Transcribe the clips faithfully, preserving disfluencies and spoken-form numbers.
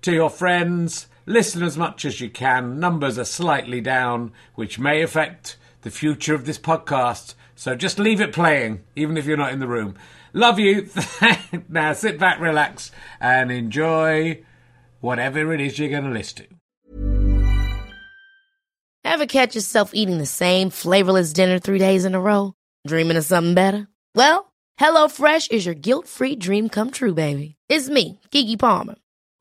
to your friends. Listen as much as you can. Numbers are slightly down, which may affect the future of this podcast. So just leave it playing, even if you're not in the room. Love you. Now sit back, relax, and enjoy whatever it is you're going to listen to. Ever catch yourself eating the same flavorless dinner three days in a row? Dreaming of something better? Well, HelloFresh is your guilt-free dream come true, baby. It's me, Keke Palmer.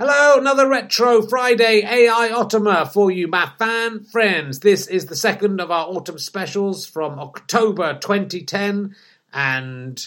Hello, another Retro Friday A I Ottima for you, my fan friends. This is the second of our autumn specials from October twenty ten. And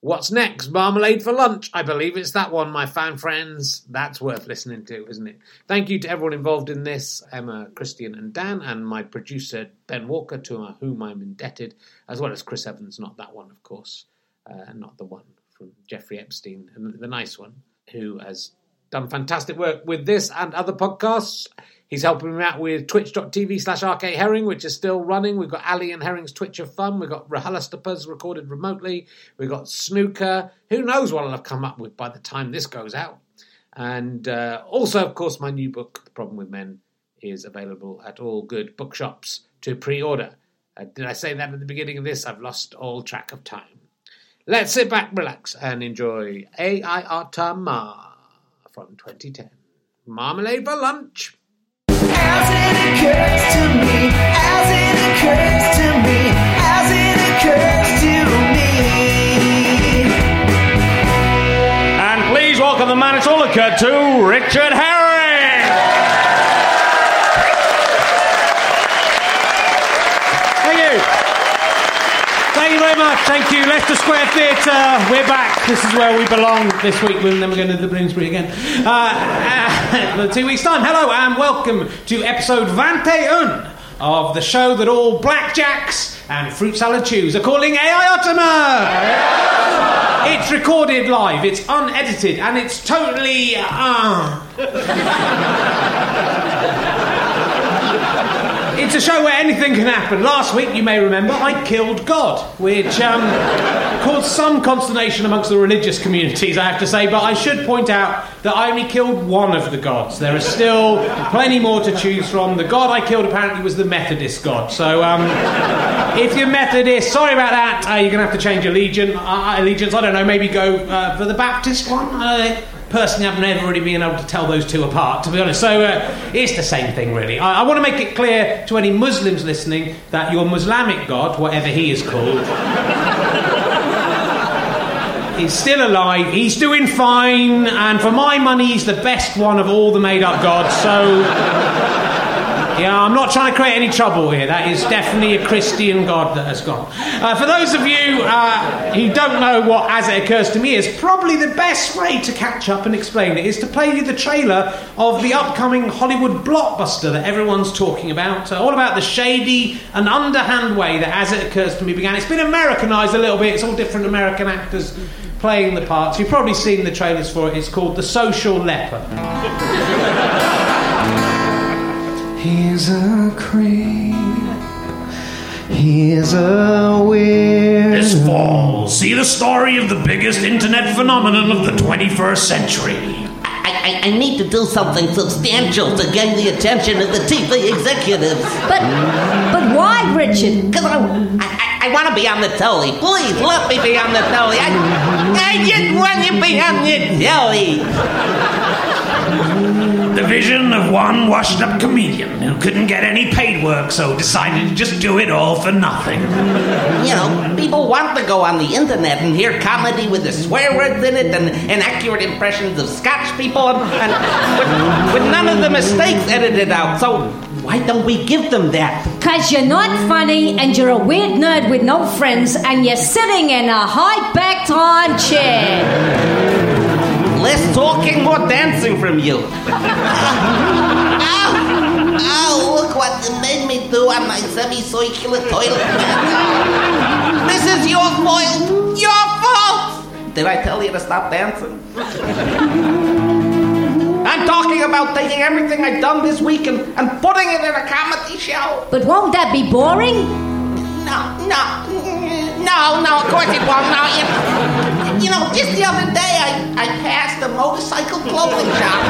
what's next? Marmalade for lunch. I believe it's that one, my fan friends. That's worth listening to, isn't it? Thank you to everyone involved in this, Emma, Christian and Dan, and my producer, Ben Walker, to whom I'm indebted, as well as Chris Evans, not that one, of course, uh, not the one from Jeffrey Epstein, the nice one, who has done fantastic work with this and other podcasts. He's helping me out with twitch.tv slash RK Herring, which is still running. We've got Ali and Herring's Twitch of Fun. We've got Rahalastapas recorded remotely. We've got Snooker. Who knows what I'll have come up with by the time this goes out. And uh, also, of course, my new book, The Problem with Men, is available at all good bookshops to pre-order. Uh, did I say that at the beginning of this? I've lost all track of time. Let's sit back, relax, and enjoy A I Ottima from twenty ten. Marmalade for lunch. As it occurs to me, as it occurs to me, as it occurs to me. And please welcome the man it's all occurred to, Richard Harris. Thank you. Thank you very much. Thank you. Leicester Square Theatre. We're back. This is where we belong this week, and then we're going to the Bloomsbury again. Uh, uh, two weeks' time. Hello, and welcome to episode twenty-one of the show that all blackjacks and fruit salad chews are calling A I Ottima. It's recorded live, it's unedited, and it's totally... Uh. It's a show where anything can happen. Last week, you may remember, I killed God, which... Um, caused some consternation amongst the religious communities, I have to say, but I should point out that I only killed one of the gods. There are still plenty more to choose from. The god I killed apparently was the Methodist god, so um, if you're Methodist, sorry about that, uh, you're going to have to change allegiance, uh, allegiance I don't know, maybe go uh, for the Baptist one? I personally haven't ever really been able to tell those two apart, to be honest, so uh, it's the same thing, really. I, I want to make it clear to any Muslims listening that your Muslimic god, whatever he is called... He's still alive, he's doing fine, and for my money, he's the best one of all the made-up gods, so... Yeah, I'm not trying to create any trouble here. That is definitely a Christian god that has gone. Uh, for those of you uh, who don't know what As It Occurs To Me is, probably the best way to catch up and explain it is to play you the trailer of the upcoming Hollywood blockbuster that everyone's talking about, uh, all about the shady and underhand way that As It Occurs To Me began. It's been Americanised a little bit. It's all different American actors playing the parts. You've probably seen the trailers for it. It's called The Social Leper. He's a creep, he's a weird. This fall, see the story of the biggest internet phenomenon of the twenty-first century. I, I, I need to do something substantial to gain the attention of the T V executives. But but why, Richard? Because I, I, I want to be on the telly. Please, let me be on the telly. I, I just want to be on the telly. The vision of one washed-up comedian who couldn't get any paid work, so decided to just do it all for nothing. You know, people want to go on the internet and hear comedy with the swear words in it and, and accurate impressions of Scotch people and, and with, with none of the mistakes edited out, so why don't we give them that? Because you're not funny and you're a weird nerd with no friends and you're sitting in a high-backed armchair. Less talking, more dancing from you. Ow! Ow, look what it made me do on my semicircular toilet. This is your fault! Your fault! Did I tell you to stop dancing? I'm talking about taking everything I've done this week and, and putting it in a comedy show. But won't that be boring? No, no. No, no, of course it won't. No, you... You know, just the other day, I, I passed a motorcycle clothing shop.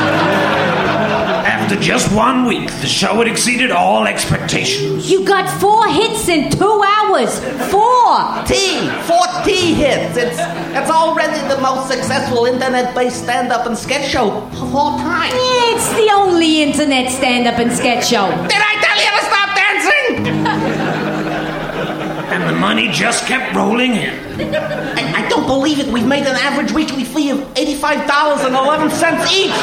After just one week, the show had exceeded all expectations. You got four hits in two hours. Four! T. Four T hits. It's, it's already the most successful internet-based stand-up and sketch show of all time. Yeah, it's the only internet stand-up and sketch show. Did I tell you to stop dancing? And the money just kept rolling in. I, I don't believe it. We've made an average weekly fee of eighty-five dollars and eleven cents each.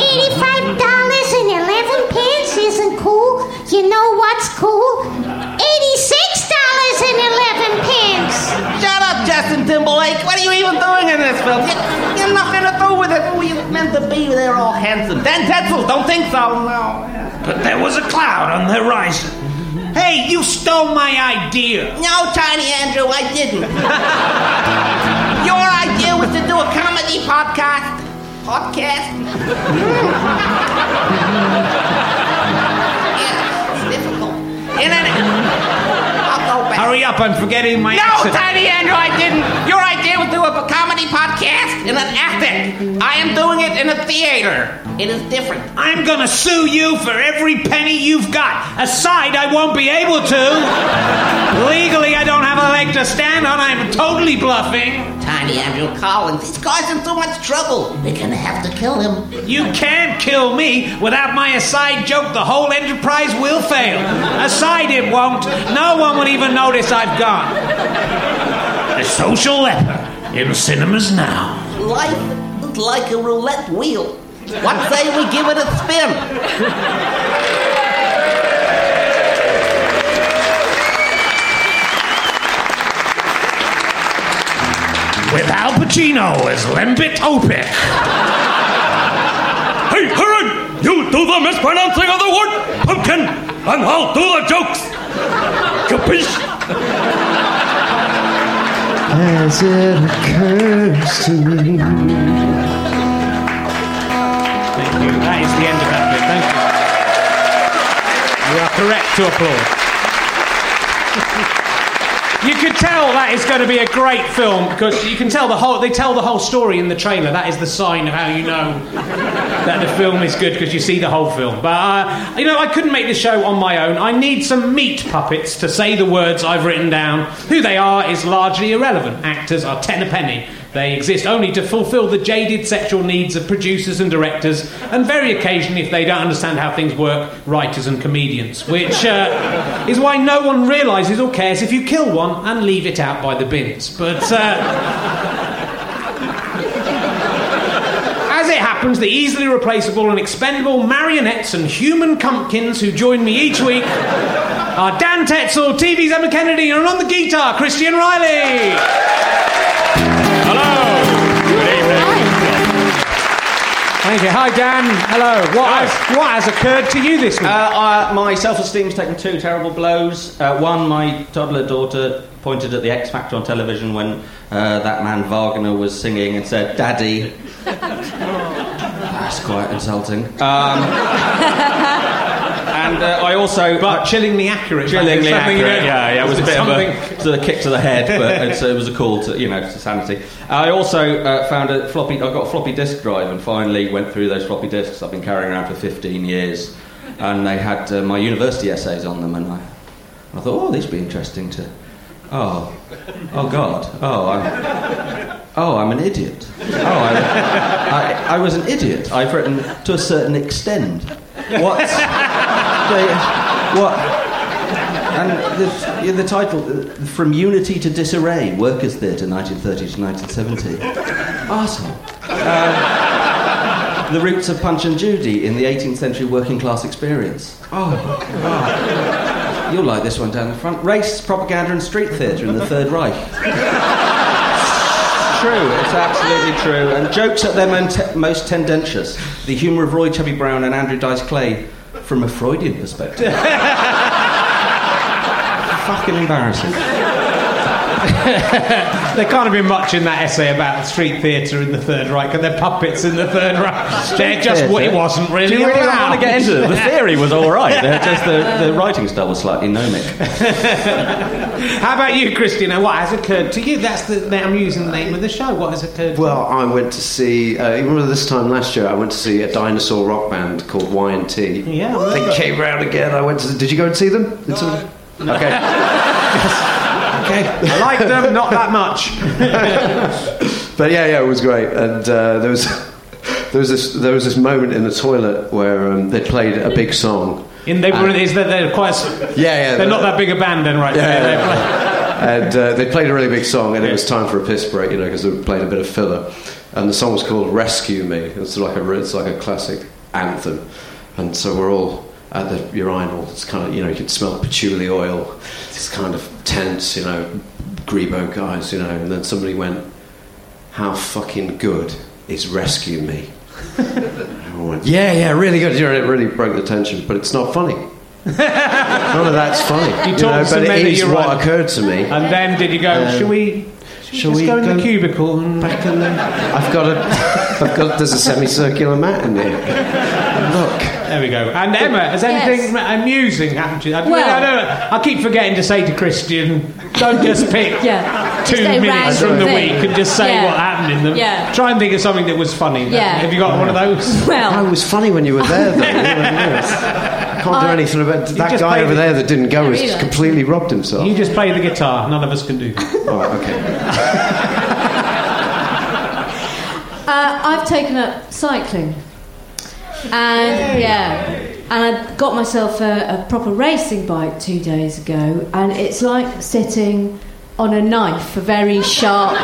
eighty-five dollars and eleven cents isn't cool. You know what's cool? eighty-six dollars and eleven cents. Shut up, Justin Timberlake. What are you even doing in this film? You're nothing to do with it. Who you meant to be? They're all handsome. Dan Tetzel, don't think so. No. But there was a cloud on the horizon. Hey, you stole my idea. No, Tiny Andrew, I didn't. Your idea was to do a comedy podcast. Podcast? Yeah, it's difficult. Internet. I'll go back. Hurry up, I'm forgetting my No, accent. Tiny Andrew, I didn't. Your idea was to do a comedy podcast in an attic. I am doing it in a theater. It is different. I'm gonna sue you for every penny you've got. Aside, I won't be able to. Legally, I don't have a leg to stand on. I'm totally bluffing. Tiny Andrew Collins, he's causing too much trouble. We're gonna have to kill him. You can't kill me. Without my aside joke, the whole enterprise will fail. Aside, it won't. No one will even notice I've gone. The Social Leper, in cinemas now. Life is like a roulette wheel. What say we give it a spin? With Al Pacino as Lembit Opik. Hey, Herod, you do the mispronouncing of the word pumpkin, and I'll do the jokes. Capiche? As it occurs to me. That is the end of that bit. Thank you. You are correct to applaud. You could tell that is going to be a great film because you can tell the whole. They tell the whole story in the trailer. That is the sign of how you know that the film is good because you see the whole film. But uh, you know, I couldn't make the show on my own. I need some meat puppets to say the words I've written down. Who they are is largely irrelevant. Actors are ten a penny. They exist only to fulfil the jaded sexual needs of producers and directors, and very occasionally, if they don't understand how things work, writers and comedians, which uh, is why no one realises or cares if you kill one and leave it out by the bins. But... Uh... as it happens, the easily replaceable and expendable marionettes and human pumpkins who join me each week are Dan Tetzel, T V's Emma Kennedy, and on the guitar, Christian Riley. Hello. Good evening. Hi. Thank you. Hi, Dan. Hello. What, Hello. Has, what has occurred to you this week? Uh, uh, my self-esteem's taken two terrible blows. Uh, one, my toddler daughter pointed at the X Factor on television when uh, that man Wagner was singing and said, "Daddy." That's quite insulting. Um, and uh, I also... But uh, chillingly accurate. Chillingly accurate, yeah, yeah. It was a bit something? of a, a kick to the head, but it's, it was a call to, you know, to sanity. I also uh, found a floppy... I got a floppy disk drive and finally went through those floppy disks I've been carrying around for fifteen years. And they had uh, my university essays on them, and I, I thought, oh, these would be interesting to... Oh, oh God! Oh, I'm, oh, I'm an idiot. Oh, I, I, I was an idiot. I've written to a certain extent. What? They, what? And the, the title, "From Unity to Disarray: Workers' Theatre, nineteen thirty to nineteen seventy." Arsehole. Um, the roots of Punch and Judy in the eighteenth century working class experience. Oh God. You'll like this one down the front. Race, propaganda and street theatre in the Third Reich. It's true. It's absolutely true. And jokes at their te- most tendentious. The humour of Roy Chubby Brown and Andrew Dice Clay from a Freudian perspective. Fucking embarrassing. There can't have been much in that essay about street theatre in the Third Reich and their puppets in the Third Reich. They're just what it wasn't really. Do you really allowed. want to get into it? The theory was all right. Just the, the writing style was slightly gnomic. How about you, Christian? What has occurred to you? That's the I'm using the name of the show. What has occurred? Well, to you? I went to see. Uh, you remember this time last year? I went to see a dinosaur rock band called Y and T. Yeah, I they came round again. I went to. Did you go and see them? No. A, no. Okay. Okay. I like them, not that much. But yeah, yeah, it was great. And uh, there was there was this there was this moment in the toilet where um, they played a big song. In they were is that they're quite yeah, yeah they're not that big a band then, right? Yeah. yeah, yeah. And uh, they played a really big song, and yeah. It was time for a piss break, you know, because they were playing a bit of filler. And the song was called "Rescue Me." It's like a it's like a classic anthem, and so we're all at the urinal. It's kind of, you know, you could smell patchouli oil. It's kind of tense, you know, grebo guys, you know. And then somebody went, "How fucking good is Rescue Me?" Everyone went, yeah, yeah, really good. You know, it really broke the tension, but it's not funny. None of that's funny. You, you know, but it is what right. occurred to me. And then did you go, um, shall we... Shall just we go in go the cubicle and back in the... I've got a... I've got... There's a semicircular mat in there. Look. There we go. And Emma, has anything yes. amusing happened to you? I, well, I, don't, I keep forgetting to say to Christian, don't just pick yeah. two just minutes from the thing. week and just say yeah. what happened in them. Yeah. Try and think of something that was funny. Yeah. Have you got yeah. one of those? Well... It was funny when you were there, though. I can't I, do anything about... That guy over the, there that didn't go has really completely like. robbed himself. You just play the guitar. None of us can do that. All right, OK. uh, I've taken up cycling, and yeah, and I got myself a, a proper racing bike two days ago, and it's like sitting on a knife, a very sharp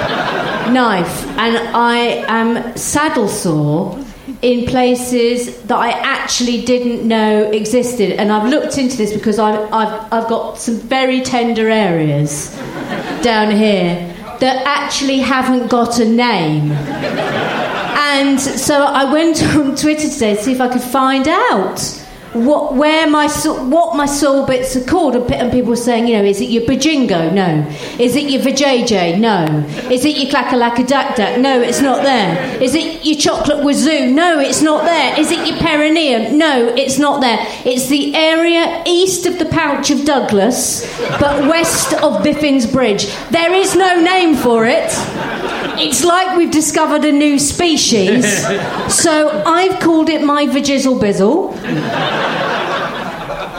knife, and I am saddle sore in places that I actually didn't know existed, and I've looked into this because I've I've, I've got some very tender areas down here that actually haven't got a name. And so I went on Twitter today to see if I could find out what where my what my sore bits are called. And people were saying, you know, is it your bajingo? No. Is it your vajayjay? No. Is it your clackalackaduckduck? No, it's not there. Is it your chocolate wazoo? No, it's not there. Is it your perineum? No, it's not there. It's the area east of the pouch of Douglas, but west of Biffin's Bridge. There is no name for it. It's like we've discovered a new species. So I've called it my vajizzle bizzle.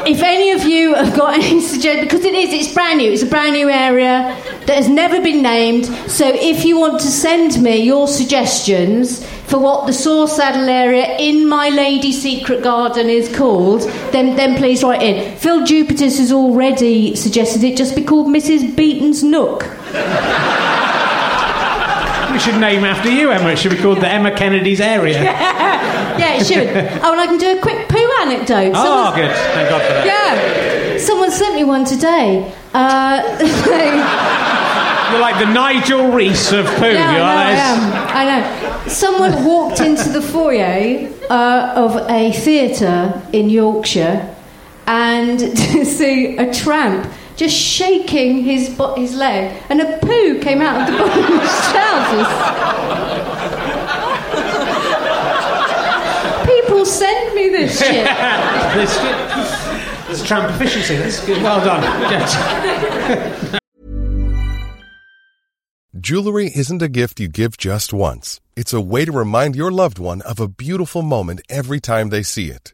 If any of you have got any suggestions, because it is, it's brand new, it's a brand new area that has never been named, so if you want to send me your suggestions for what the sore saddle area in my lady secret garden is called, then then please write in. Phil Jupitus has already suggested it just be called Missus Beaton's Nook. We should name after you, Emma. It should be called the Emma Kennedy's area. Yeah, yeah it should. Oh, and I can do a quick poo anecdote. Someone's... Oh, good. Thank God for that. Yeah. Someone sent me one today. Uh... You're like the Nigel Rees of poo. Yeah, you I know, I am. I know. Someone walked into the foyer uh, of a theatre in Yorkshire and to see a tramp just shaking his bo- his leg, and a poo came out of the bottom of his trousers. People send me this shit. This shit. It's tramp efficiency. That's good. Well done. Yes. Jewelry isn't a gift you give just once. It's a way to remind your loved one of a beautiful moment every time they see it.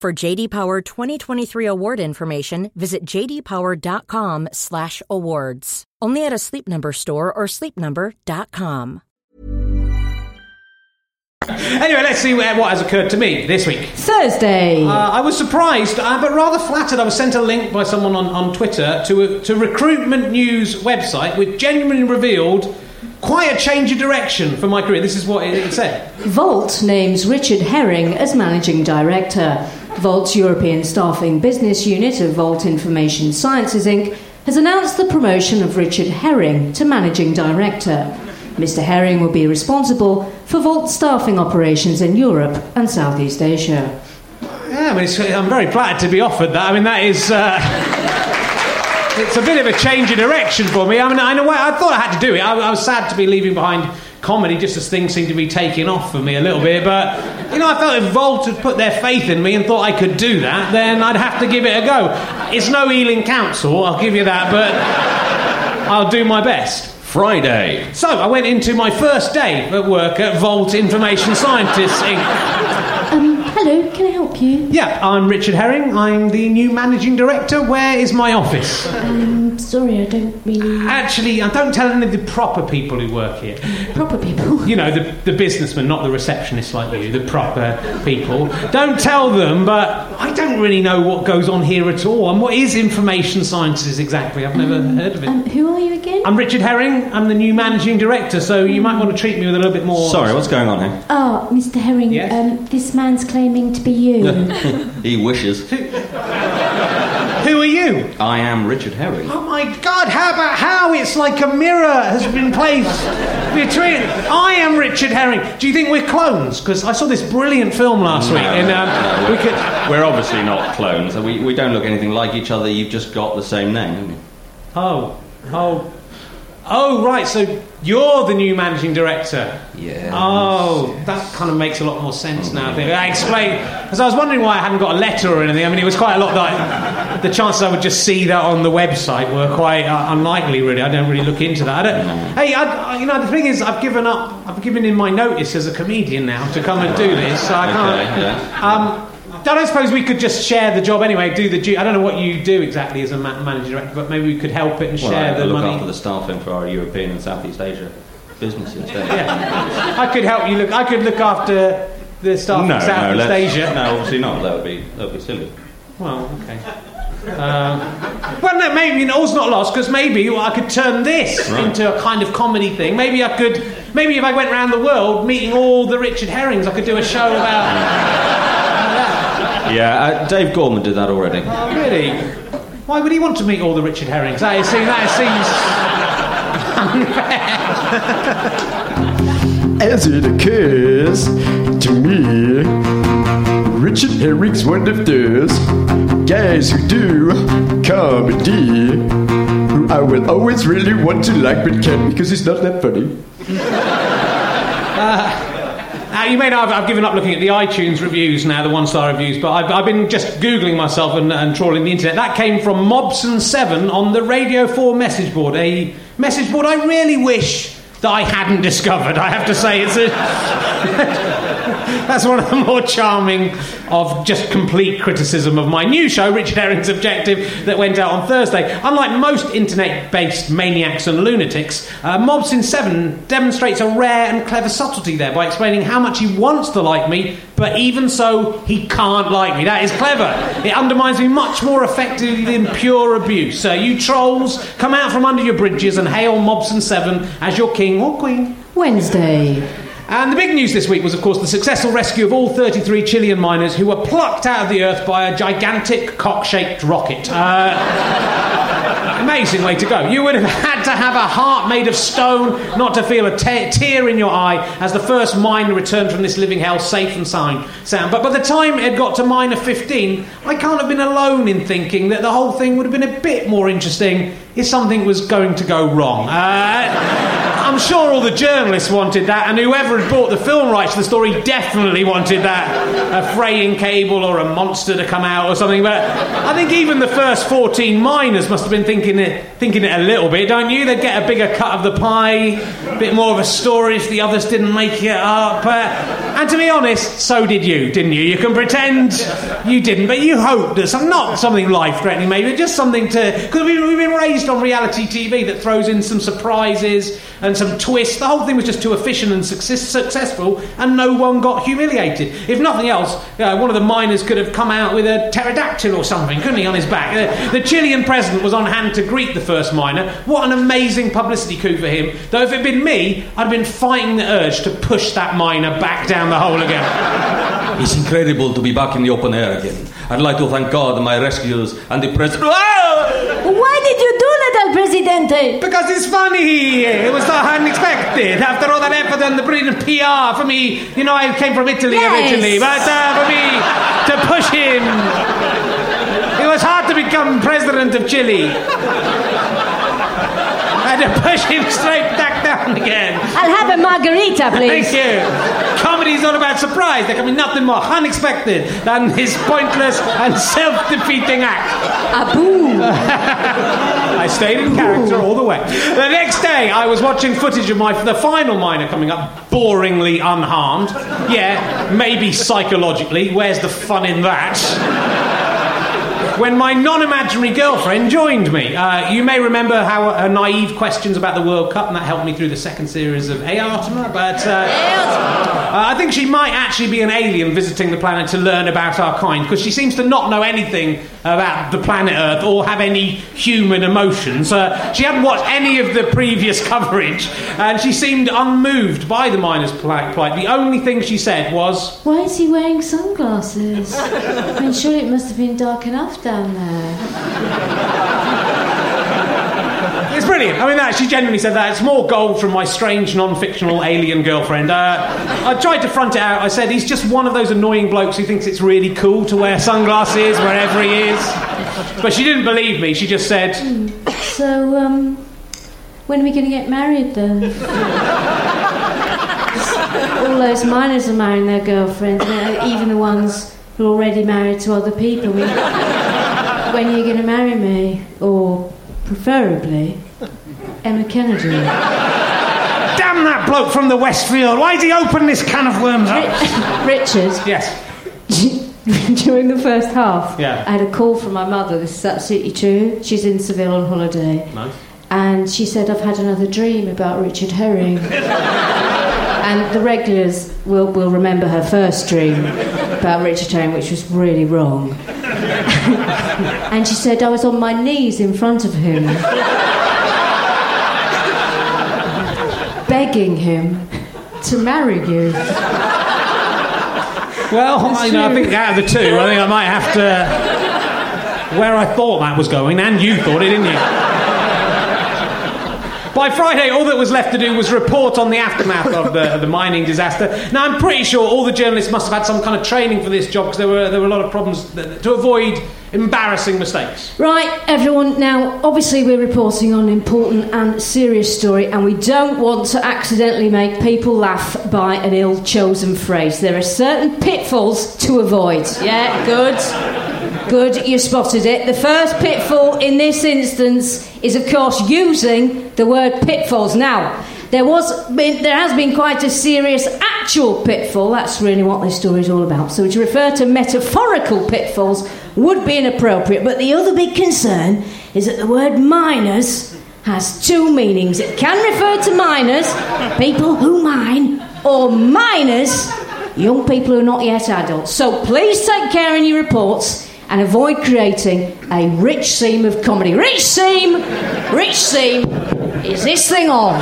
For J D Power twenty twenty-three award information, visit jdpower.com slash awards. Only at a Sleep Number store or sleep number dot com. Anyway, let's see what has occurred to me this week. Thursday. Uh, I was surprised, uh, but rather flattered. I was sent a link by someone on, on Twitter to a to recruitment news website which genuinely revealed quite a change of direction for my career. This is what it, it said. Volt names Richard Herring as managing director. Volt's European Staffing Business Unit of Volt Information Sciences Incorporated has announced the promotion of Richard Herring to managing director. Mister Herring will be responsible for Volt's staffing operations in Europe and Southeast Asia. Yeah, I mean, it's, I'm very flattered to be offered that. I mean, that is... Uh, it's a bit of a change of direction for me. I mean, in a way, I thought I had to do it. I, I was sad to be leaving behind comedy just as things seemed to be taking off for me a little bit. But, you know, I felt if Volt had put their faith in me and thought I could do that, then I'd have to give it a go. It's no Ealing Council, I'll give you that, but I'll do my best. Friday. So, I went into my first day at work at Volt Information Scientists Incorporated. Um, hello, can I help you? Yeah, I'm Richard Herring. I'm the new managing director. Where is my office? Um, sorry, I don't really... Actually, I don't tell any of the proper people who work here. Proper people? You know, the, the businessmen, not the receptionists like you, the proper people. Don't tell them, but I don't really know what goes on here at all. And what is information sciences exactly? I've never um, heard of it. Um, who are you again? I'm Richard Herring. I'm the new managing director, so you might want to treat me with a little bit more... Sorry, what's going on here? Oh, Mister Herring, yes? um, this man's claiming to be you. He wishes. Who are you? I am Richard Herring. Oh, my God, how about how? It's like a mirror has been placed between... I am Richard Herring. Do you think we're clones? Because I saw this brilliant film last no, week. And, um, no, we're, we could... we're obviously not clones. We, we don't look anything like each other. You've just got the same name, haven't you? Oh, oh... Oh, right, so you're the new managing director. Yeah. Oh, yes. That kind of makes a lot more sense oh, now. I think. I explained, because I was wondering why I hadn't got a letter or anything. I mean, it was quite a lot that I, the chances I would just see that on the website were quite uh, unlikely, really. I don't really look into that. I don't, no. Hey, I, you know, the thing is, I've given up, I've given in my notice as a comedian now to come and do this, so I can't. Okay, yeah. um, I don't suppose we could just share the job anyway, do the... I don't know what you do exactly as a ma- managing director, but maybe we could help it and well, share I, I the look money. Look after the staffing for our European and Southeast Asia businesses. Yeah. I could help you look... I could look after the staff no, in Southeast no, Asia. No, obviously not. That would be, that would be silly. Well, OK. Um, well, no, maybe you know, all's not lost, because maybe well, I could turn this right. into a kind of comedy thing. Maybe I could, maybe if I went around the world meeting all the Richard Herrings, I could do a show about... yeah, uh, Dave Gorman did that already. Oh, really? Why would he want to meet all the Richard Herrings? That seems... That seems unfair. As it occurs to me, Richard Herring's one of those... guys who do comedy, who I will always really want to like but can't because it's not that funny. uh, uh, you may know I've, I've given up looking at the iTunes reviews now, the one-star reviews, but I've, I've been just Googling myself and, and trawling the internet. That came from Mobson seven on the Radio four message board, a message board I really wish that I hadn't discovered, I have to say. It's a... That's one of the more charming of just complete criticism of my new show, Richard Herring's Objective, that went out on Thursday. Unlike most internet-based maniacs and lunatics, uh, Mobson seven demonstrates a rare and clever subtlety there by explaining how much he wants to like me, but even so, he can't like me. That is clever. It undermines me much more effectively than pure abuse. So you trolls, come out from under your bridges and hail Mobson seven as your king or queen. Wednesday. And the big news this week was, of course, the successful rescue of all thirty-three Chilean miners who were plucked out of the earth by a gigantic cock-shaped rocket. Uh, amazing way to go. You would have had to have a heart made of stone not to feel a te- tear in your eye as the first miner returned from this living hell safe and sound. But by the time it got to miner fifteen, I can't have been alone in thinking that the whole thing would have been a bit more interesting if something was going to go wrong. Uh... I'm sure all the journalists wanted that, and whoever had bought the film rights to the story definitely wanted that. A fraying cable or a monster to come out or something. But I think even the first fourteen miners must have been thinking it, thinking it a little bit, don't you? They'd get a bigger cut of the pie, a bit more of a story if the others didn't make it up. Uh, and to be honest, so did you, didn't you? You can pretend you didn't, but you hoped that some, not something life-threatening maybe, but just something to... Because we, we've been raised on reality T V that throws in some surprises and some twist. The whole thing was just too efficient and success- successful, and no one got humiliated. If nothing else, uh, one of the miners could have come out with a pterodactyl or something, couldn't he, on his back? Uh, the Chilean president was on hand to greet the first miner. What an amazing publicity coup for him. Though if it had been me, I'd have been fighting the urge to push that miner back down the hole again. It's incredible to be back in the open air again. I'd like to thank God, my rescuers, and the president. Why did you do that, El Presidente? Because it's funny. It was not unexpected. After all that effort and the brilliant P R for me, you know, I came from Italy yes. originally, but uh, for me to push him, it was hard to become president of Chile. I had to push him straight back down again. I'll have a margarita, please. Thank you. Comedy's all about surprise. There can be nothing more unexpected than his pointless and self-defeating act. Aboo. I stayed in character all the way. The next day, I was watching footage of my the final miner coming up, boringly unharmed. Yeah, maybe psychologically. Where's the fun in that? When my non-imaginary girlfriend joined me. Uh, you may remember how her naive questions about the World Cup, and that helped me through the second series of A I Ottima, but uh, uh, I think she might actually be an alien visiting the planet to learn about our kind, because she seems to not know anything about the planet Earth or have any human emotions. Uh, she hadn't watched any of the previous coverage, and she seemed unmoved by the miners' plight. The only thing she said was... Why is he wearing sunglasses? I mean, surely it must have been dark enough down there. It's brilliant. I mean, that she genuinely said that. It's more gold from my strange non-fictional alien girlfriend. Uh, I tried to front it out. I said, he's just one of those annoying blokes who thinks it's really cool to wear sunglasses wherever he is. But she didn't believe me. She just said... Mm. So, um, when are we going to get married, then? All those miners are marrying their girlfriends, and even the ones... We're already married to other people. We, when are you going to marry me? Or, preferably, Emma Kennedy. Damn that bloke from the Westfield. Why did he open this can of worms up? Richard. Yes. During the first half, yeah. I had a call from my mother. This is absolutely true. She's in Seville on holiday. Nice. And she said, I've had another dream about Richard Herring. And the regulars will, will remember her first dream about Richard Herring, which was really wrong. And she said I was on my knees in front of him, begging him to marry you. Well, I, you know, I think out of the two, I think I might have to... Where I thought that was going, and you thought it, didn't you? By Friday, all that was left to do was report on the aftermath of the, the mining disaster. Now, I'm pretty sure all the journalists must have had some kind of training for this job, because there were there were a lot of problems th- to avoid embarrassing mistakes. Right, everyone. Now, obviously, we're reporting on an important and serious story, and we don't want to accidentally make people laugh by an ill-chosen phrase. There are certain pitfalls to avoid. Yeah, good. Good, you spotted it. The first pitfall in this instance is, of course, using the word pitfalls. Now, there was, there has been quite a serious actual pitfall. That's really what this story is all about. So to refer to metaphorical pitfalls would be inappropriate. But the other big concern is that the word miners has two meanings. It can refer to miners, people who mine, or minors, young people who are not yet adults. So please take care in your reports and avoid creating a rich seam of comedy. Rich seam! Rich seam! Is this thing on?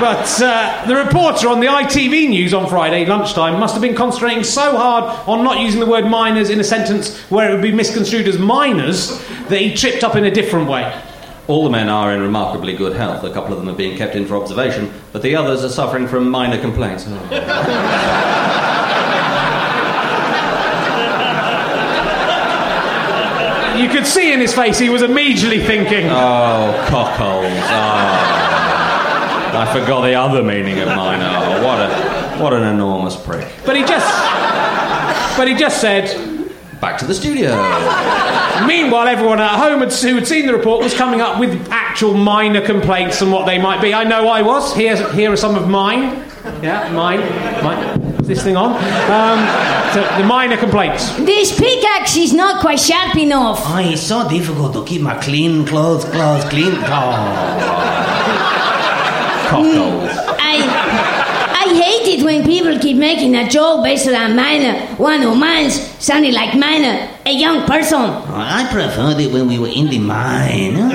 But uh, the reporter on the I T V News on Friday lunchtime must have been concentrating so hard on not using the word minors in a sentence where it would be misconstrued as minors that he tripped up in a different way. All the men are in remarkably good health. A couple of them are being kept in for observation, but the others are suffering from minor complaints. Oh. You could see in his face he was immediately thinking... Oh, cockholes. Oh. I forgot the other meaning of mine. Oh, what, a, what an enormous prick. But he just... But he just said... Back to the studio. Meanwhile, everyone at home had, who had seen the report was coming up with actual minor complaints and what they might be. I know I was. Here's, here are some of mine. Yeah, mine. Mine. Is this thing on? Um, so the minor complaints. This pickaxe is not quite sharp enough. Oh, it's so difficult to keep my clean clothes, clothes clean. Oh. Cockles. Mm, I, I hate it when people keep making a joke based on a minor. One who mines sounded like minor, a young person. Oh, I preferred it when we were in the mine. As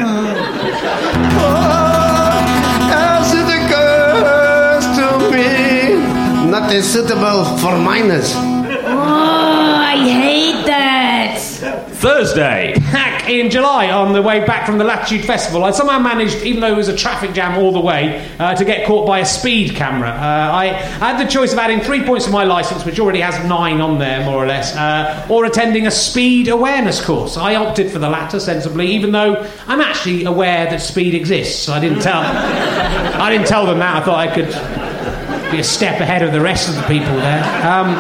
it occurs to me. Nothing suitable for minors. Oh, I hate that. Thursday. Back in July, on the way back from the Latitude Festival, I somehow managed, even though it was a traffic jam all the way, uh, to get caught by a speed camera. Uh, I, I had the choice of adding three points to my licence, which already has nine on there, more or less, uh, or attending a speed awareness course. I opted for the latter, sensibly, even though I'm actually aware that speed exists. So I didn't tell. I didn't tell them that. I thought I could... be a step ahead of the rest of the people there. Um,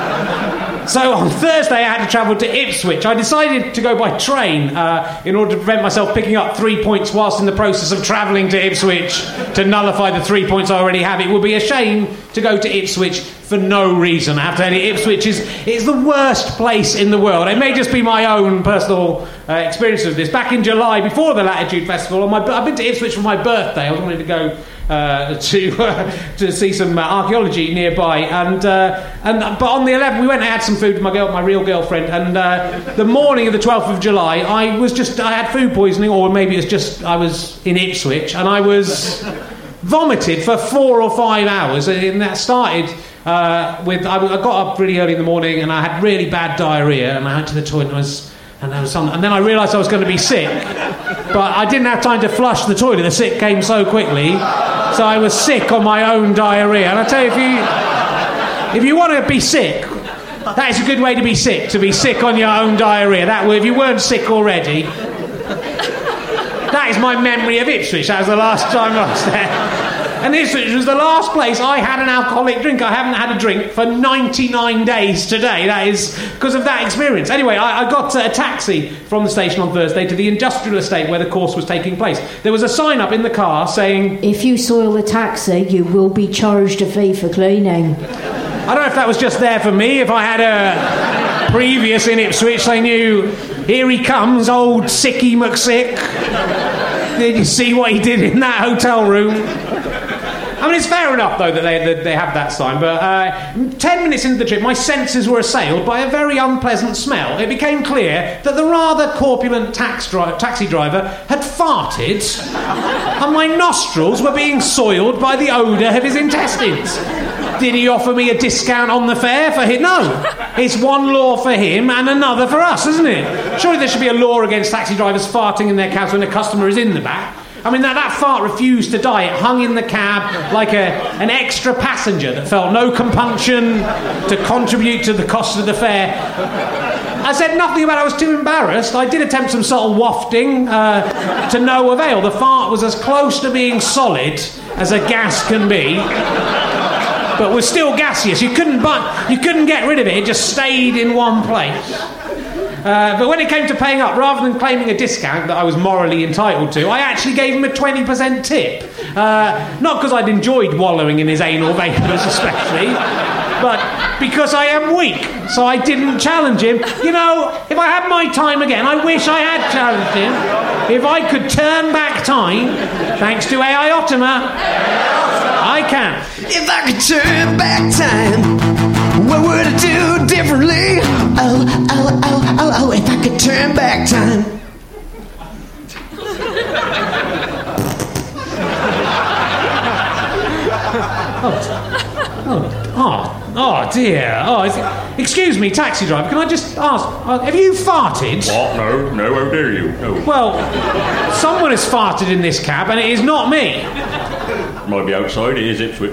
so on Thursday I had to travel to Ipswich. I decided to go by train uh, in order to prevent myself picking up three points whilst in the process of travelling to Ipswich to nullify the three points I already have. It would be a shame to go to Ipswich for no reason. I have to tell you, Ipswich is it's the worst place in the world. It may just be my own personal uh, experience of this. Back in July, before the Latitude Festival, on my, I've been to Ipswich for my birthday. I was wanting to go Uh, to uh, to see some uh, archaeology nearby, and uh, and but on the eleventh we went and had some food with my girl, my real girlfriend, and uh, the morning of the twelfth of July I was just I had food poisoning, or maybe it's just I was in Ipswich and I was vomited for four or five hours, and that started uh, with I, I got up really early in the morning and I had really bad diarrhoea, and I went to the toilet and I was. And, there was some, and then I realised I was going to be sick, but I didn't have time to flush the toilet. The sick came so quickly, so I was sick on my own diarrhoea. And I tell you, if you if you want to be sick, that is a good way to be sick. To be sick on your own diarrhoea. That way, if you weren't sick already, that is my memory of Ipswich. That was the last time I was there, and Ipswich was the last place I had an alcoholic drink. I haven't had a drink for ninety-nine days today. That is because of that experience. Anyway, I, I got a taxi from the station on Thursday to the industrial estate where the course was taking place. There was a sign up in the car saying, "If you soil the taxi, you will be charged a fee for cleaning." I don't know if that was just there for me. If I had a previous in Ipswich, they knew, here he comes, old sicky McSick. Did you see what he did in that hotel room? I mean, it's fair enough, though, that they that they have that sign, but uh, ten minutes into the trip, my senses were assailed by a very unpleasant smell. It became clear that the rather corpulent tax dri- taxi driver had farted, and my nostrils were being soiled by the odour of his intestines. Did he offer me a discount on the fare for him? No. It's one law for him and another for us, isn't it? Surely there should be a law against taxi drivers farting in their cabs when a customer is in the back. I mean, that, that fart refused to die. It hung in the cab like a, an extra passenger that felt no compunction to contribute to the cost of the fare. I said nothing about it. I was too embarrassed. I did attempt some subtle wafting uh, to no avail. The fart was as close to being solid as a gas can be, but was still gaseous. You couldn't but, you couldn't get rid of it. It just stayed in one place. Uh, but when it came to paying up, rather than claiming a discount that I was morally entitled to, I actually gave him a twenty percent tip. Uh, not because I'd enjoyed wallowing in his anal vapours especially, but because I am weak, so I didn't challenge him. You know, if I had my time again, I wish I had challenged him. If I could turn back time, thanks to A I Ottima, I can. If I could turn back time, what would I do differently? Oh, oh, oh, oh, oh, if I could turn back time. oh, oh, oh, oh, dear. Oh, is, excuse me, taxi driver, can I just ask, uh, have you farted? What? No, no, how dare you? No. Well, someone has farted in this cab, and it is not me. Might be outside. It is Ipswich.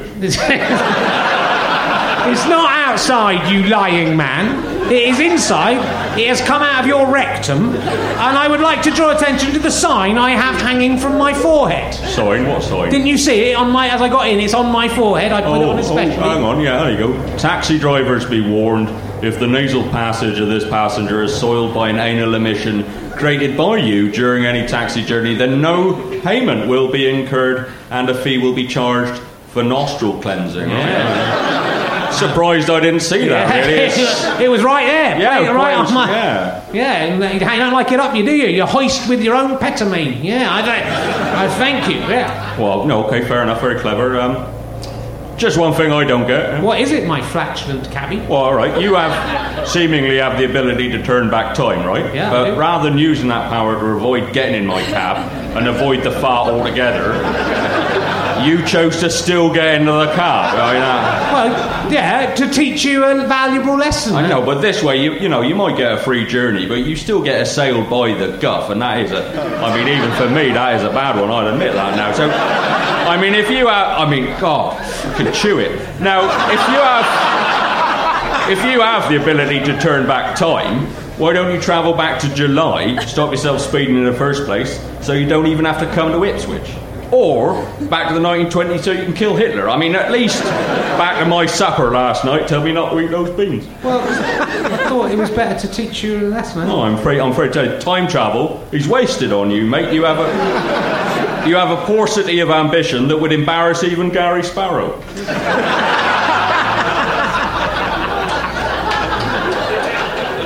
It's not outside, you lying man. It is inside. It has come out of your rectum, and I would like to draw attention to the sign I have hanging from my forehead. Sign? What sign? Didn't you see it on my? As I got in, it's on my forehead. I put oh, it on especially. Oh, hang on. Yeah, there you go. Taxi drivers, be warned. If the nasal passage of this passenger is soiled by an anal emission created by you during any taxi journey, then no payment will be incurred and a fee will be charged for nostril cleansing. Yeah. Surprised I didn't see yeah. that, really. It was right there. Yeah, right, right on my... Yeah, yeah, and you don't like it up, you do you? You hoist with your own petamine. Yeah, I don't... I thank you, yeah. Well, no, OK, fair enough, very clever. Um... Just one thing I don't get. What is it, my flatulent cabby? Well, all right, you have seemingly have the ability to turn back time, right? Yeah. But rather than using that power to avoid getting in my cab and avoid the fart altogether, you chose to still get into the cab. I mean, uh, well, yeah, to teach you a valuable lesson. I know, but this way, you you know, you might get a free journey, but you still get assailed by the guff, and that is a... I mean, even for me, that is a bad one. I'd admit that now. So, I mean, if you have... I mean, God... can chew it. Now, if you have if you have the ability to turn back time, why don't you travel back to July, stop yourself speeding in the first place, so you don't even have to come to Ipswich? Or back to the nineteen twenties so you can kill Hitler. I mean, at least back to my supper last night, tell me not to eat those beans. Well, I thought it was better to teach you a lesson. No, I'm afraid, I'm afraid to time travel is wasted on you, mate. You have a... You have a paucity of ambition that would embarrass even Gary Sparrow.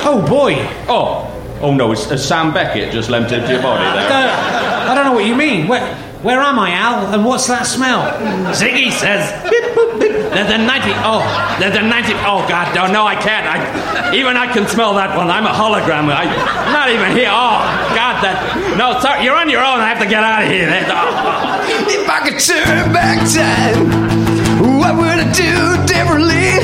Oh, boy. Oh. Oh, no, it's, it's Sam Beckett just leapt into your body there. I don't, I don't know what you mean. Where, where am I, Al? And what's that smell? Ziggy says... Beep, boop, beep. There's a ninety... Oh, there's a ninety... Oh, God, no, no, I can't. I, even I can smell that one. I'm a hologram. I, I'm not even here. Oh, God, that... No, sorry, you're on your own. I have to get out of here. Oh. If I could turn back time, what would I do differently?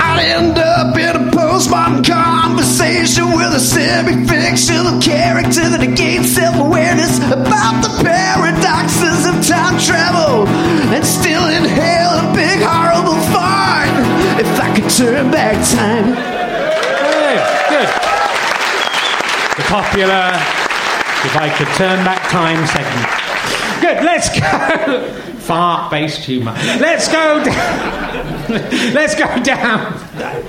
I'd end up in a postmodern conversation with a semi-fictional character that gains self-awareness about the paradoxes of time travel and still inhale a bit. Horrible fart. If I could turn back time. Hey, good. The popular If I Could Turn Back Time segment. Good, let's go. Fart-based humour. Let's go down. Let's go down.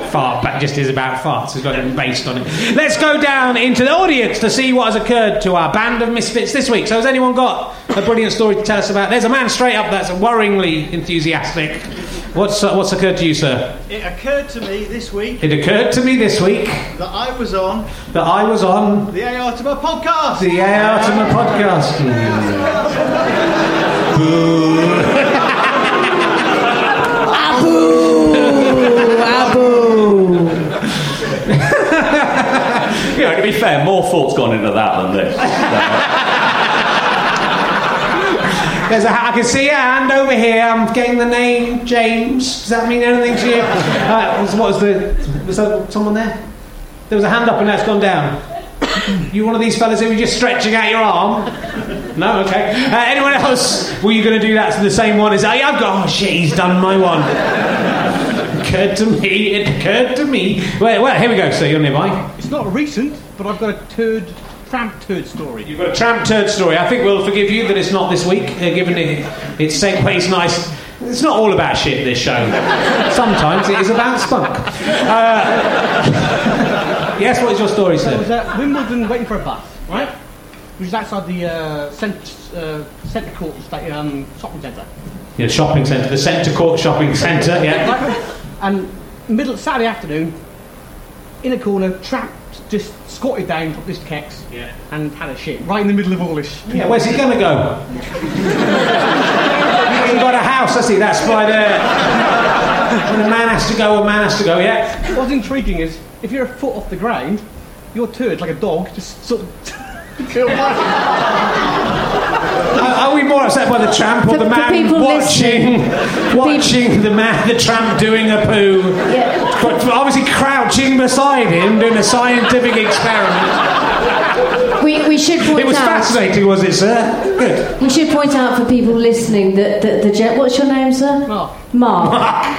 Fart back just is about farts. It's not even based on it. Let's go down into the audience to see what has occurred to our band of misfits this week. So has anyone got a brilliant story to tell us about? There's a man straight up that's worryingly enthusiastic. What's uh, what's occurred to you, sir? It occurred to me this week. It occurred to me this week that I was on. That I was on the A I Ottima podcast. The A I Ottima podcast. you know, to be fair, more thought's gone into that than this. So. There's a ha- I can see a hand over here. I'm getting the name James. Does that mean anything to you? Uh, what was the? Was there someone there? There was a hand up and that's gone down. You one of these fellas who were just stretching out your arm? No, okay. Uh, anyone else? Were you going to do that to the same one as I? I've got. Oh shit! He's done my one. It occurred to me. It occurred to me. Well, well, here we go. So you're nearby. It's not recent, but I've got a turd, tramp turd story. You've got a tramp turd story. I think we'll forgive you that it's not this week, uh, given it it segues nice. It's not all about shit. This show. Sometimes it is about spunk. Uh, yes. What is your story, sir? I was at Wimbledon waiting for a bus. Right. Which is outside the uh, cent- uh, centre court state, um, shopping centre. Yeah, shopping centre. The centre court shopping centre, yeah. And middle Saturday afternoon, in a corner, trapped, just squatted down, dropped this Keks, yeah. And had a shit. Right in the middle of all this. Yeah, where's he going to go? He hasn't got a house, has he? That's by there. When a man has to go, a man has to go, yeah. What's intriguing is, if you're a foot off the ground, your turd, like a dog, just sort of... Are we more upset by the tramp or for, the man watching, watching the man, the tramp doing a poo, yeah. But obviously crouching beside him doing a scientific experiment? We we should point out. It was out, fascinating, was it, sir? Good. We should point out for people listening that that the jet. What's your name, sir? Mark. Mark.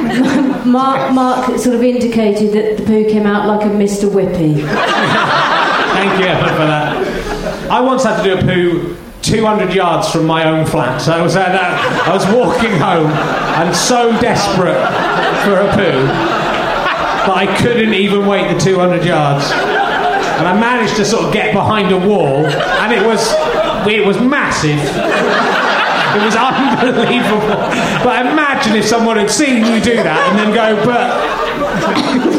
Mark. Mark. Mark sort of indicated that the poo came out like a Mister Whippy. Thank you, Evan, for that. I once had to do a poo two hundred yards from my own flat. So I was, at, uh, I was walking home and so desperate for a poo that I couldn't even wait the two hundred yards. And I managed to sort of get behind a wall, and it was it was massive. It was unbelievable. But imagine if someone had seen you do that and then go, but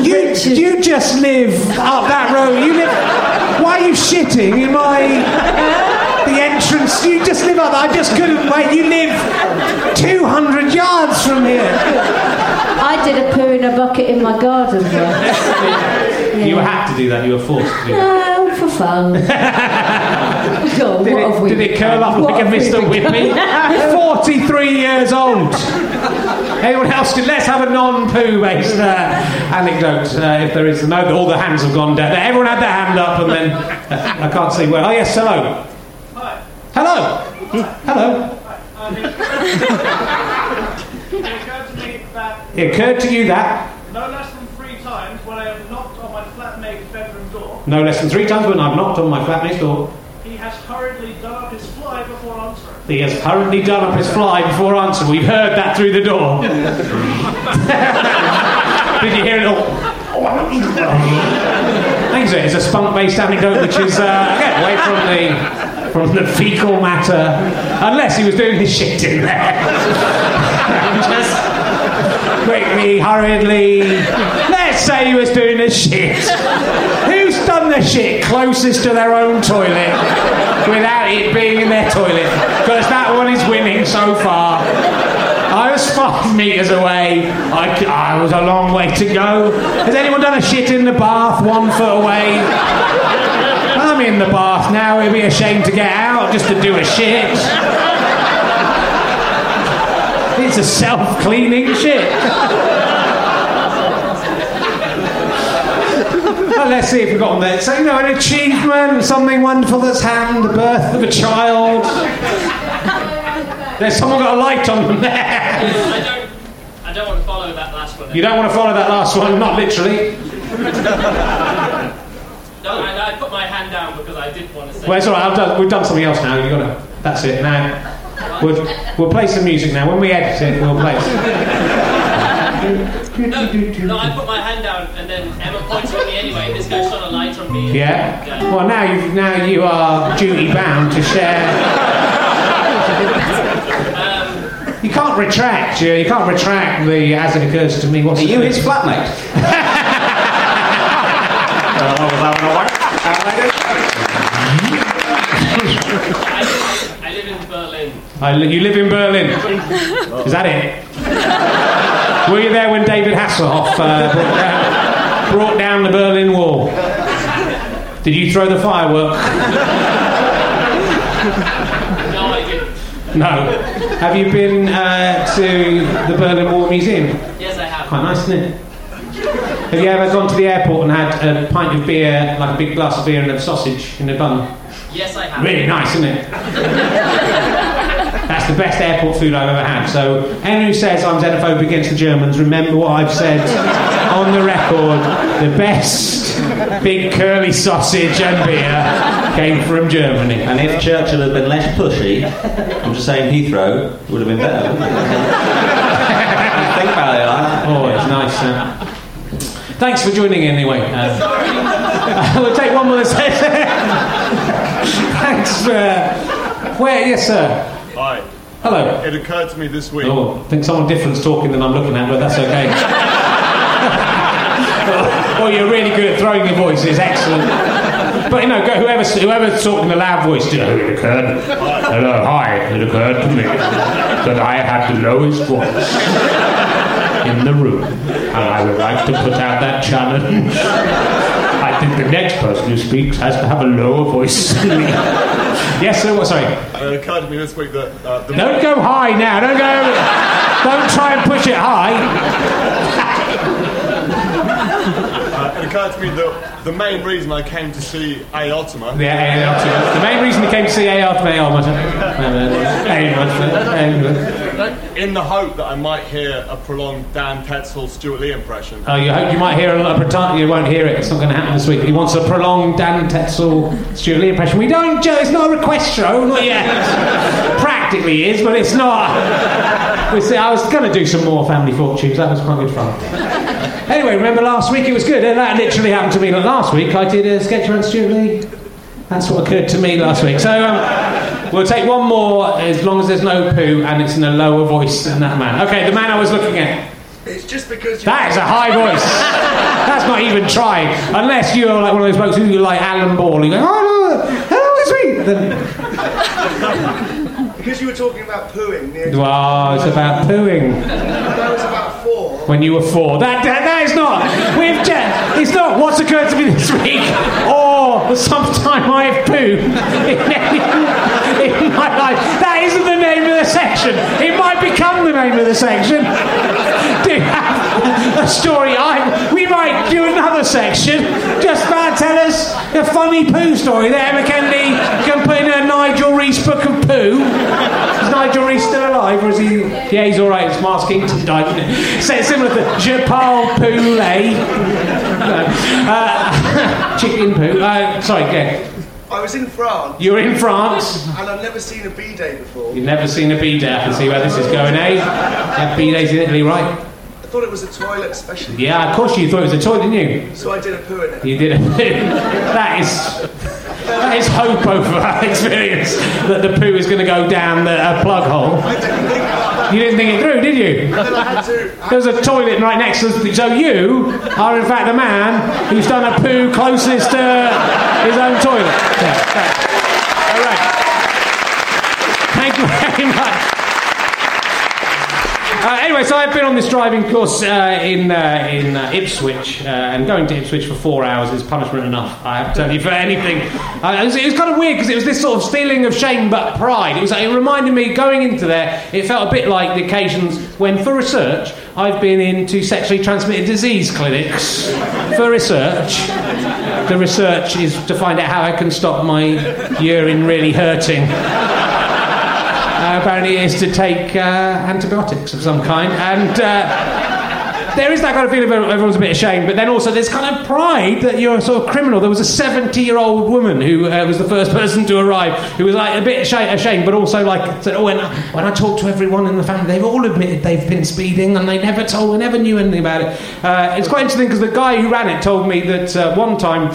you, you just live up that road. You live... Why are you shitting in my... the entrance? You just live up... I just couldn't wait. You live two hundred yards from here. I did a poo in a bucket in my garden once. Yeah. You had to do that? You were forced to do that? No, for fun. God, did, what it, we did it curl up what like a Mister Whippy? forty-three years old. Anyone else? Could, let's have a non-poo based uh, anecdote, uh, if there is. No, all the hands have gone down. Everyone had their hand up, and then uh, I can't see where. Oh yes, hello. Hi. Hello. Hi. Hello. Hi. It occurred to me that. It occurred to you that. No less than three times when I have knocked on my flatmate's bedroom door. No less than three times when I've knocked on my flatmate's door. He has hurriedly done up his fly before answering. He has hurriedly done up his fly before answering. We've heard that through the door. Did you hear it all? Thanks, it's a spunk-based anecdote, which is uh, get away from the from the fecal matter, unless he was doing his shit in there. Just quickly, hurriedly. Let's say he was doing his shit. Done the shit closest to their own toilet without it being in their toilet, because that one is winning so far. I was five metres away. I, I was a long way to go. Has anyone done a shit in the bath one foot away? I'm in the bath now. It'd be a shame to get out just to do a shit. It's a self-cleaning shit. Oh, let's see if we've got on there. So, you know, an achievement, something wonderful that's happened, the birth of a child. There's someone got a light on them there. I don't, I don't want to follow that last one. You don't want to follow that last one, not literally. No, I, I put my hand down because I did want to say... Well, it's all right, I've done, we've done something else now. You've got to... That's it, now. We'll, we'll play some music now. When we edit it, we'll play some... No, no, I put my hand down and then Emma points at me anyway. This guy shone a light on me. Yeah. Goes, well, now you now you are duty bound to share. um, you can't retract. You, you can't retract the as it occurs to me. What's are you his flatmate? I, I live in Berlin. I li- you live in Berlin. Is that it? Were you there when David Hasselhoff uh, brought, down, brought down the Berlin Wall? Did you throw the firework? No, I didn't. No. Have you been uh, to the Berlin Wall Museum? Yes, I have. Quite nice, isn't it? Have you ever gone to the airport and had a pint of beer, like a big glass of beer and a sausage in a bun? Yes, I have. Really nice, isn't it? That's the best airport food I've ever had. So anyone who says I'm xenophobic against the Germans, remember what I've said on the record. The best big curly sausage and beer came from Germany. And if Churchill had been less pushy, I'm just saying Heathrow would have been better. Think about it like that. Oh, it's nice, huh? Thanks for joining in anyway. Um, Sorry. Uh, we'll take one more. Thanks for... Uh, where? Yes, sir. Hi. Hello. It occurred to me this week... Oh, I think someone different's talking than I'm looking at, but that's OK. Well, you're really good at throwing your voices. Excellent. But, you know, whoever's, whoever's talking a loud voice, you know, it occurred... Hi. Hello, hi. It occurred to me that I had the lowest voice in the room, and I would like to put out that challenge. I think the next person who speaks has to have a lower voice than me. Yes, sir. What? Sorry. It occurred to me this week that uh, the don't go high now. Don't go. Don't try and push it high. uh, it occurred to me that the main reason I came to see A I Ottima. Yeah, A I Ottima. The main reason you came to see A I Ottima. In the hope that I might hear a prolonged Dan Tetzel Stuart Lee impression. Oh, you hope you might hear a lot of pretend. You won't hear it. It's not going to happen this week. He wants a prolonged Dan Tetzel Stuart Lee impression. We don't. It's not a request show. Not yet. Practically is, but it's not. I was going to do some more Family Fortunes. That was quite good fun. Anyway, remember last week? It was good. And that literally happened to me last week. I did a sketch around Stuart Lee. That's what occurred to me last week. So. Um, We'll take one more, as long as there's no poo and it's in a lower voice than that man. Okay, the man I was looking at. It's just because you... That is a high voice. That's not even trying. Unless you're like one of those folks who like Alan Ball, you go, oh, no, hello, it's me. Then... Because you were talking about pooing. Near wow, it's about pooing. That was about four. When you were four. That, that, that is not... We've just, it's not what's occurred to me this week or sometime I have pooed. In my life. That isn't the name of the section. It might become the name of the section. Do you have a story? I, we might do another section. Just about tell us a funny poo story that Emma Kennedy can put in a Nigel Rees book of poo. Is Nigel Rees still alive, or is he? Yeah, he's all right. His Mask Eaton died, didn't it? So it's similar to Je parle poo. Uh, chicken poo. Uh, sorry, yeah. I was in France. You were in France? And I've never seen a bidet before. You've never seen a bidet. I can see where this is going, eh? That bidet's in Italy, right? I thought it was a toilet special. Yeah, of course you thought it was a toilet, didn't you? So I did a poo in it. You did a poo. That is... That is hope over our experience, that the poo is going to go down the uh, plug hole. I didn't think about that. You didn't think it through, did you? And then I had to... I there was a toilet right next to us. So you are, in fact, the man who's done a poo closest to his own toilet. Yeah, right. All right. Thank you very much. Uh, anyway, so I've been on this driving course uh, in uh, in uh, Ipswich, uh, and going to Ipswich for four hours is punishment enough, I have to tell you, for anything. Uh, it, was, it was kind of weird, because it was this sort of feeling of shame but pride. It was. It reminded me, going into there, it felt a bit like the occasions when, for research, I've been into sexually transmitted disease clinics for research. The research is to find out how I can stop my urine really hurting. Uh, apparently is to take uh, antibiotics of some kind, and uh, there is that kind of feeling of everyone's a bit ashamed, but then also there's kind of pride that you're a sort of criminal. There was a seventy year old woman who uh, was the first person to arrive, who was like a bit ashamed, but also like said, oh, when I, when I talked to everyone in the family, they've all admitted they've been speeding, and they never told they never knew anything about it. Uh, it's quite interesting, because the guy who ran it told me that uh, one time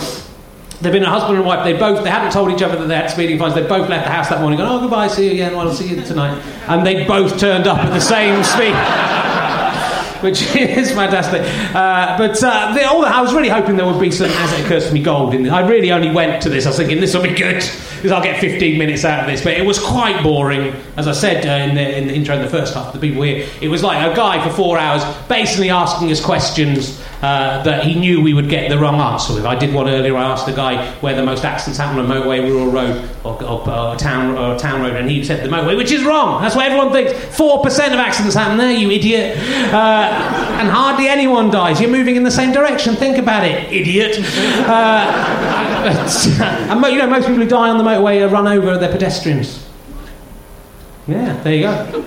they've been a husband and wife. They both they hadn't told each other that they had speeding fines. They both left the house that morning going, oh, goodbye, see you again, well, I'll see you tonight. And they both turned up at the same speed, which is fantastic. Uh, but uh, they, all the, I was really hoping there would be some As It Occurs To Me gold in this. I really only went to this. I was thinking, this will be good, because I'll get fifteen minutes out of this. But it was quite boring. As I said uh, in, the, in the intro in the first half, the people here, it was like a guy for four hours basically asking us questions uh, that he knew we would get the wrong answer with. I did one earlier. I asked the guy where the most accidents happen on a motorway, rural road, or, or, or town or town road, and he said the motorway, which is wrong. That's what everyone thinks. Four percent of accidents happen there, you idiot. Uh, and hardly anyone dies. You're moving in the same direction. Think about it, idiot. Uh, and you know, most people who die on the motorway are run over. They're pedestrians. Yeah, there you go.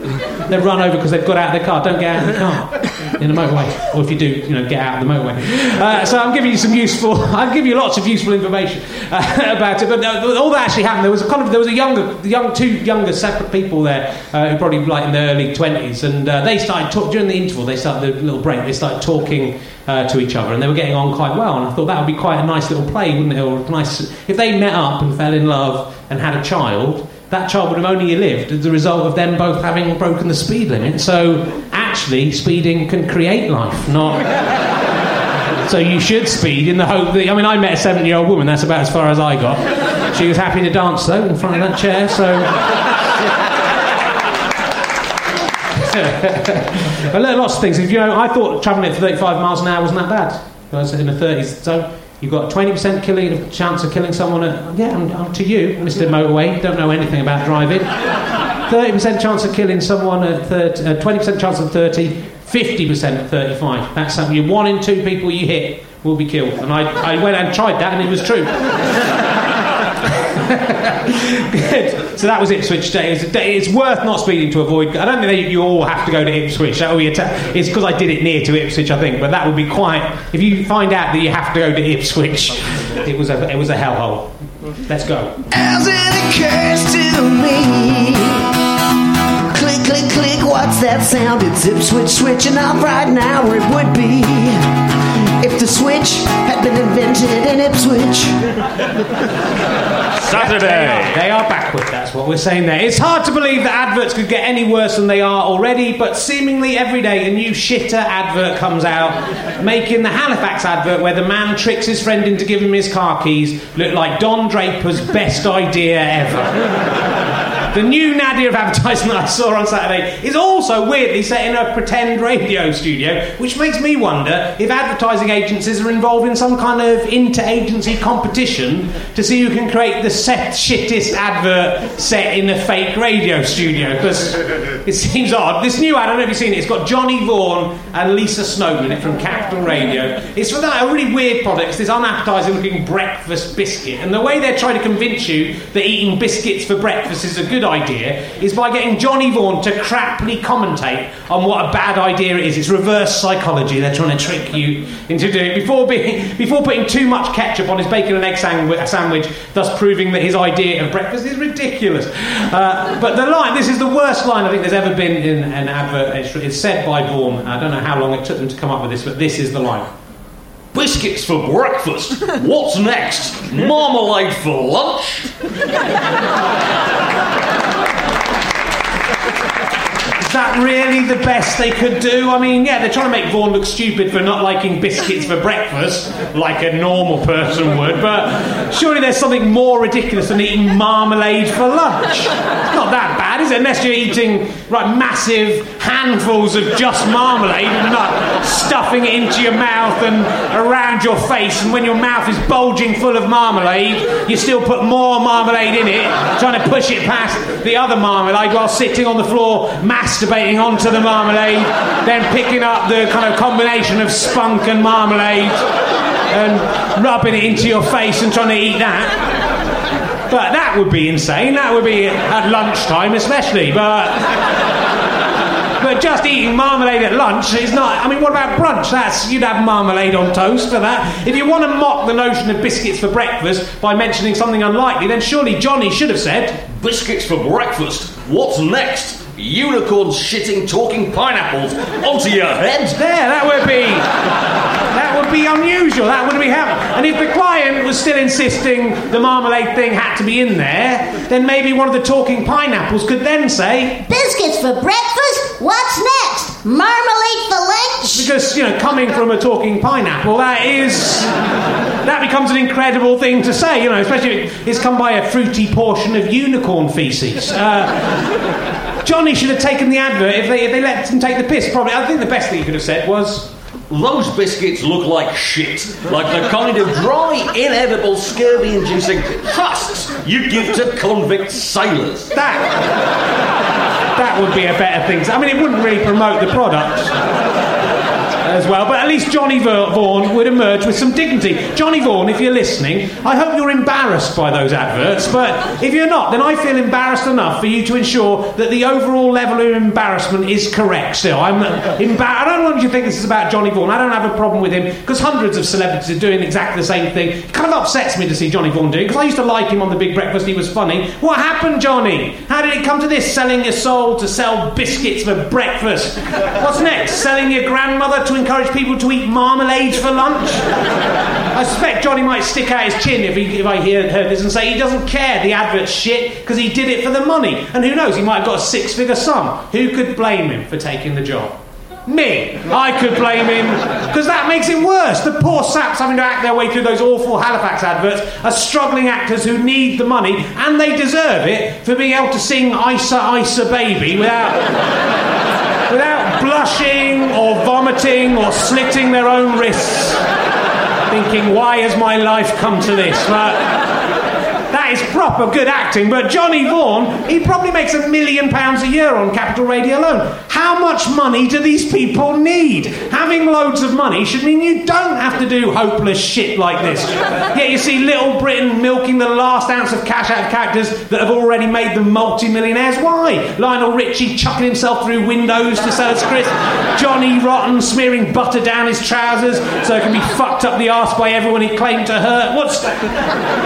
They're run over because they've got out of their car. Don't get out of the car in the motorway. Or if you do, you know, get out of the motorway. Uh, so I'm giving you some useful... I've given you lots of useful information uh, about it. But uh, all that actually happened. There was a kind of... There was a younger... young Two younger separate people there uh, who probably like in their early twenties. And uh, they started talking... During the interval, they started... The little break, they started talking uh, to each other. And they were getting on quite well. And I thought that would be quite a nice little play, wouldn't it? Or a nice... If they met up and fell in love and had a child... that child would have only lived as a result of them both having broken the speed limit. So, actually, speeding can create life, not... So you should speed in the hope that... I mean, I met a seventy-year-old woman, that's about as far as I got. She was happy to dance, though, in front of that chair, so... I learned lots of things. If you know, I thought travelling at thirty-five miles an hour wasn't that bad. I was in the thirties, so... You've got a twenty percent killing, chance of killing someone at... Yeah, I'm, I'm to you, Mister Motorway. Don't know anything about driving. thirty percent chance of killing someone at... thirty, uh, twenty percent chance at thirty. fifty percent at thirty-five. That's something you... One in two people you hit will be killed. And I, I went and tried that, and it was true. Good. So that was Ipswich Day. It's, it's worth not speeding to avoid. I don't think you all have to go to Ipswich. That would be a t- it's because I did it near to Ipswich, I think. But that would be quite. If you find out that you have to go to Ipswich, it was a it was a hellhole. Let's go. As it occurs to me, click click click. What's that sound? It's Ipswich switching off right now. It would be. If the switch had been invented in Ipswich. Saturday. Yes, they, are. they are backward, that's what we're saying there. It's hard to believe that adverts could get any worse than they are already, but seemingly every day a new shitter advert comes out, making the Halifax advert where the man tricks his friend into giving him his car keys look like Don Draper's best idea ever. The new nadir of advertising that I saw on Saturday is also weirdly set in a pretend radio studio, which makes me wonder if advertising agencies are involved in some kind of inter-agency competition to see who can create the set shittest advert set in a fake radio studio, because it seems odd. This new ad, I don't know if you've seen it, it's got Johnny Vaughan and Lisa Snowden from Capital Radio. It's for that, a really weird product. It's this unappetising looking breakfast biscuit, and the way they're trying to convince you that eating biscuits for breakfast is a good idea is by getting Johnny Vaughan to craply commentate on what a bad idea it is. It's reverse psychology. They're trying to trick you into doing it before being, before putting too much ketchup on his bacon and egg sandwich, thus proving that his idea of breakfast is ridiculous. Uh, but the line, this is the worst line I think there's ever been in an advert. It's, it's said by Vaughan. I don't know how long it took them to come up with this, but this is the line. Biscuits for breakfast. What's next? Marmalade for lunch? Is that really the best they could do? I mean, yeah, they're trying to make Vaughan look stupid for not liking biscuits for breakfast, like a normal person would, but surely there's something more ridiculous than eating marmalade for lunch. It's not that bad, is it? Unless you're eating, right, massive handfuls of just marmalade and not stuffing it into your mouth and around your face, and when your mouth is bulging full of marmalade, you still put more marmalade in it, trying to push it past the other marmalade while sitting on the floor, masturbating Debating onto the marmalade, then picking up the kind of combination of spunk and marmalade and rubbing it into your face and trying to eat that. But that would be insane. That would be at lunchtime especially. But but just eating marmalade at lunch is not... I mean, what about brunch? That's you'd have marmalade on toast for that. If you want to mock the notion of biscuits for breakfast by mentioning something unlikely, then surely Johnny should have said, biscuits for breakfast? What's next? Unicorns shitting talking pineapples onto your head. There, that would be that would be unusual. That would be happening. And if the client was still insisting the marmalade thing had to be in there, then maybe one of the talking pineapples could then say, biscuits for breakfast. What's next? Marmalade for lunch. Because you know, coming from a talking pineapple, that is. That becomes an incredible thing to say, you know, especially if it's come by a fruity portion of unicorn faeces. Uh, Johnny should have taken the advert if they, if they let him take the piss, probably. I think the best thing he could have said was, Those biscuits look like shit, like the kind of dry, inedible, scurvy-inducing husks you give to convict sailors. That, that would be a better thing. I mean, it wouldn't really promote the product as well, but at least Johnny Vaughan would emerge with some dignity. Johnny Vaughan, if you're listening, I hope you're embarrassed by those adverts, but if you're not, then I feel embarrassed enough for you to ensure that the overall level of embarrassment is correct still. I'm embar- I don't want you to think this is about Johnny Vaughan. I don't have a problem with him, because hundreds of celebrities are doing exactly the same thing. It kind of upsets me to see Johnny Vaughan doing, because I used to like him on The Big Breakfast, he was funny. What happened, Johnny? How did it come to this? Selling your soul to sell biscuits for breakfast. What's next? Selling your grandmother to encourage people to eat marmalade for lunch? I suspect Johnny might stick out his chin if, he, if I hear, heard this and say he doesn't care, the advert's shit, because he did it for the money. And who knows, he might have got a six-figure sum. Who could blame him for taking the job? Me. I could blame him, because that makes it worse. The poor saps having to act their way through those awful Halifax adverts are struggling actors who need the money, and they deserve it, for being able to sing Isa Isa Baby without... without blushing or vomiting or slitting their own wrists, thinking, why has my life come to this? But that is proper good acting. But Johnny Vaughan, he probably makes a million pounds a year on Capital Radio alone. How much money do these people need? Having loads of money should mean you don't have to do hopeless shit like this. Yet you see Little Britain milking the last ounce of cash out of characters that have already made them multi-millionaires. Why? Lionel Richie chucking himself through windows to sell us crisps. Johnny Rotten smearing butter down his trousers so it can be fucked up the arse by everyone he claimed to hurt. What's,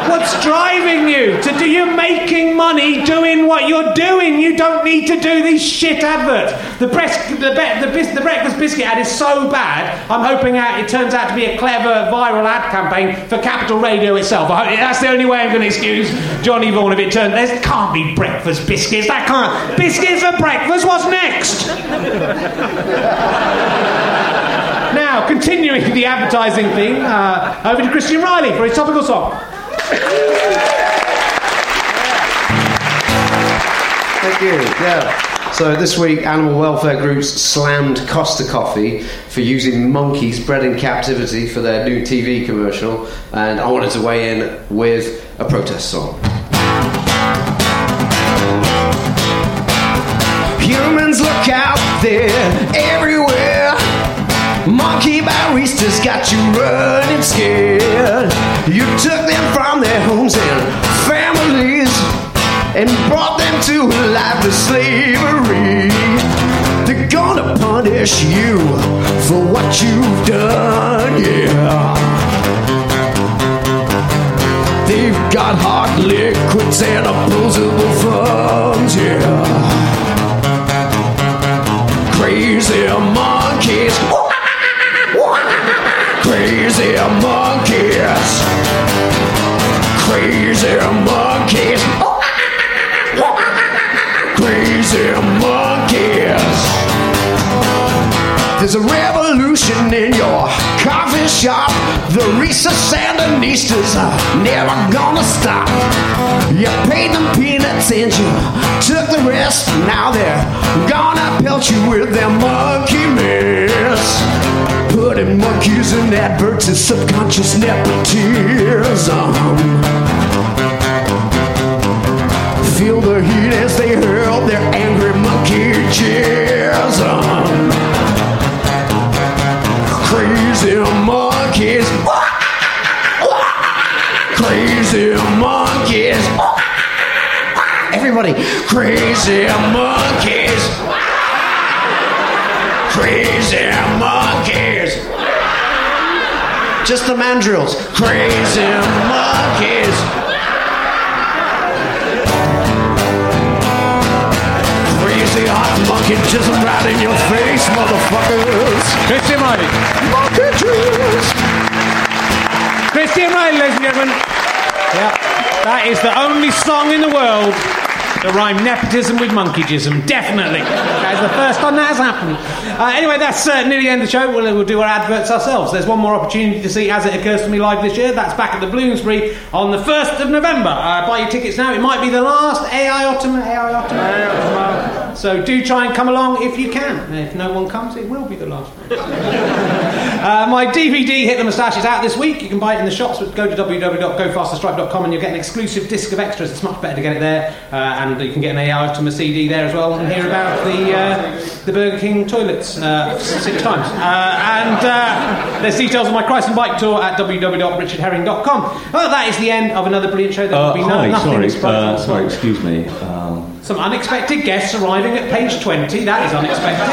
what's driving you to do? You're making money doing what you're doing. You don't need to do these shit adverts. The breast, the, the, the breakfast biscuit ad is so bad, I'm hoping out it turns out to be a clever viral ad campaign for Capital Radio itself. I hope, that's the only way I'm going to excuse Johnny Vaughan if it turns. There can't be breakfast biscuits. That can't. Biscuits for breakfast. What's next? Now, continuing the advertising thing, uh, over to Christian Riley for his topical song. Thank you. Yeah. So this week, animal welfare groups slammed Costa Coffee for using monkeys bred in captivity for their new T V commercial, and I wanted to weigh in with a protest song. Humans, look out, they're everywhere. Monkey baristas got you running scared. You took them from their homes and families and brought them to a life of slavery. They're gonna punish you for what you've done, yeah. They've got hard liquids and opposable thumbs, yeah. Crazy monkeys. Crazy monkeys. Crazy monkeys. Crazy monkeys. There's a revolution in your coffee shop. The Risa Sandinistas are never gonna stop. You paid them peanuts and you took the rest. Now they're gonna pelt you with their monkey mess. Putting monkeys in adverts is subconscious nepotism. Feel the heat as they hurl their angry monkey cheers on. Crazy monkeys. Crazy monkeys. Everybody, crazy monkeys. Crazy monkeys. Just the mandrills. Crazy monkeys. Crazy hot monkey just right in your face, motherfuckers. Christian Riley. Monkey juice. Christian Riley, ladies and gentlemen. Yeah, that is the only song in the world that rhyme nepotism with monkeyism, definitely. That's the first time that has happened. Uh, anyway, that's uh, nearly the end of the show. We'll, we'll do our adverts ourselves. There's one more opportunity to see As It Occurs To Me live this year. That's back at the Bloomsbury on the first of November. Uh, buy your tickets now. It might be the last. A I Ottima. A I Ottima. A I Ottima. So do try and come along if you can. And if no one comes, it will be the last one. uh, my D V D, Hit the Moustache, is out this week. You can buy it in the shops, but go to w w w dot go faster stripe dot com and you'll get an exclusive disc of extras. It's much better to get it there. Uh, and you can get an A I Ottima C D there as well and hear about the uh, the Burger King toilets uh, six times. Uh, and uh, there's details of my Christ and Bike tour at w w w dot richard herring dot com. Well, that is the end of another brilliant show. There will uh, be no, hi, nothing. Sorry, uh, sorry, excuse me. Um... Some unexpected guests arriving at page twenty. That is unexpected.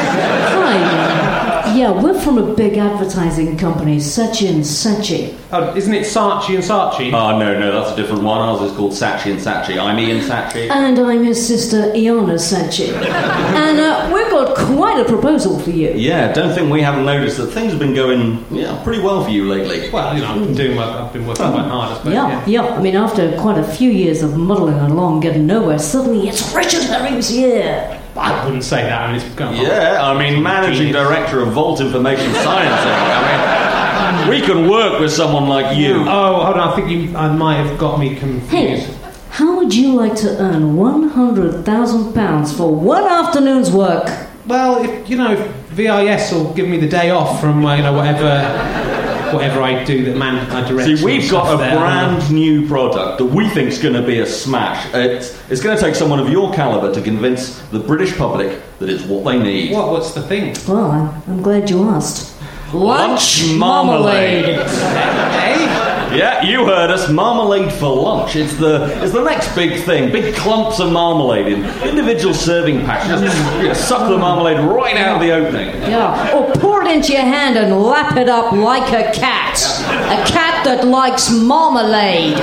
Hi. Yeah, we're from a big advertising company, Saatchi and Saatchi. Oh, isn't it Saatchi and Saatchi? Oh, no, no, that's a different one. Ours is called Saatchi and Saatchi. I'm Ian Saatchi. And I'm his sister, Iana Saatchi. and uh, we've got quite a proposal for you. Yeah, don't think we haven't noticed that things have been going yeah, pretty well for you lately. Well, you know, I've been, doing, I've been working quite hard, I suppose. Yeah, yeah, yeah. I mean, after quite a few years of muddling along, getting nowhere, suddenly it's Richard Herring's year. I wouldn't say that. I mean, it's going yeah, I mean, managing director of Vault Information Science. I mean, we can work with someone like you. Oh, hold on. I think you. I might have got me confused. Hey, how would you like to earn one hundred thousand pounds for one afternoon's work? Well, if, you know, if V I S will give me the day off from uh, you know whatever. Whatever I do that man I direct. See, we've got a there. brand new product that we think's going to be a smash. It's, it's going to take someone of your calibre to convince the British public that it's what they need. What? What's the thing? Well, I'm, I'm glad you asked. Lunch, lunch marmalade. marmalade. Yeah, you heard us. Marmalade for lunch. It's the it's the next big thing. Big clumps of marmalade in individual serving packs. Just you know, suck the marmalade right out of the opening. Yeah. Or pour it into your hand and lap it up like a cat. A cat that likes marmalade.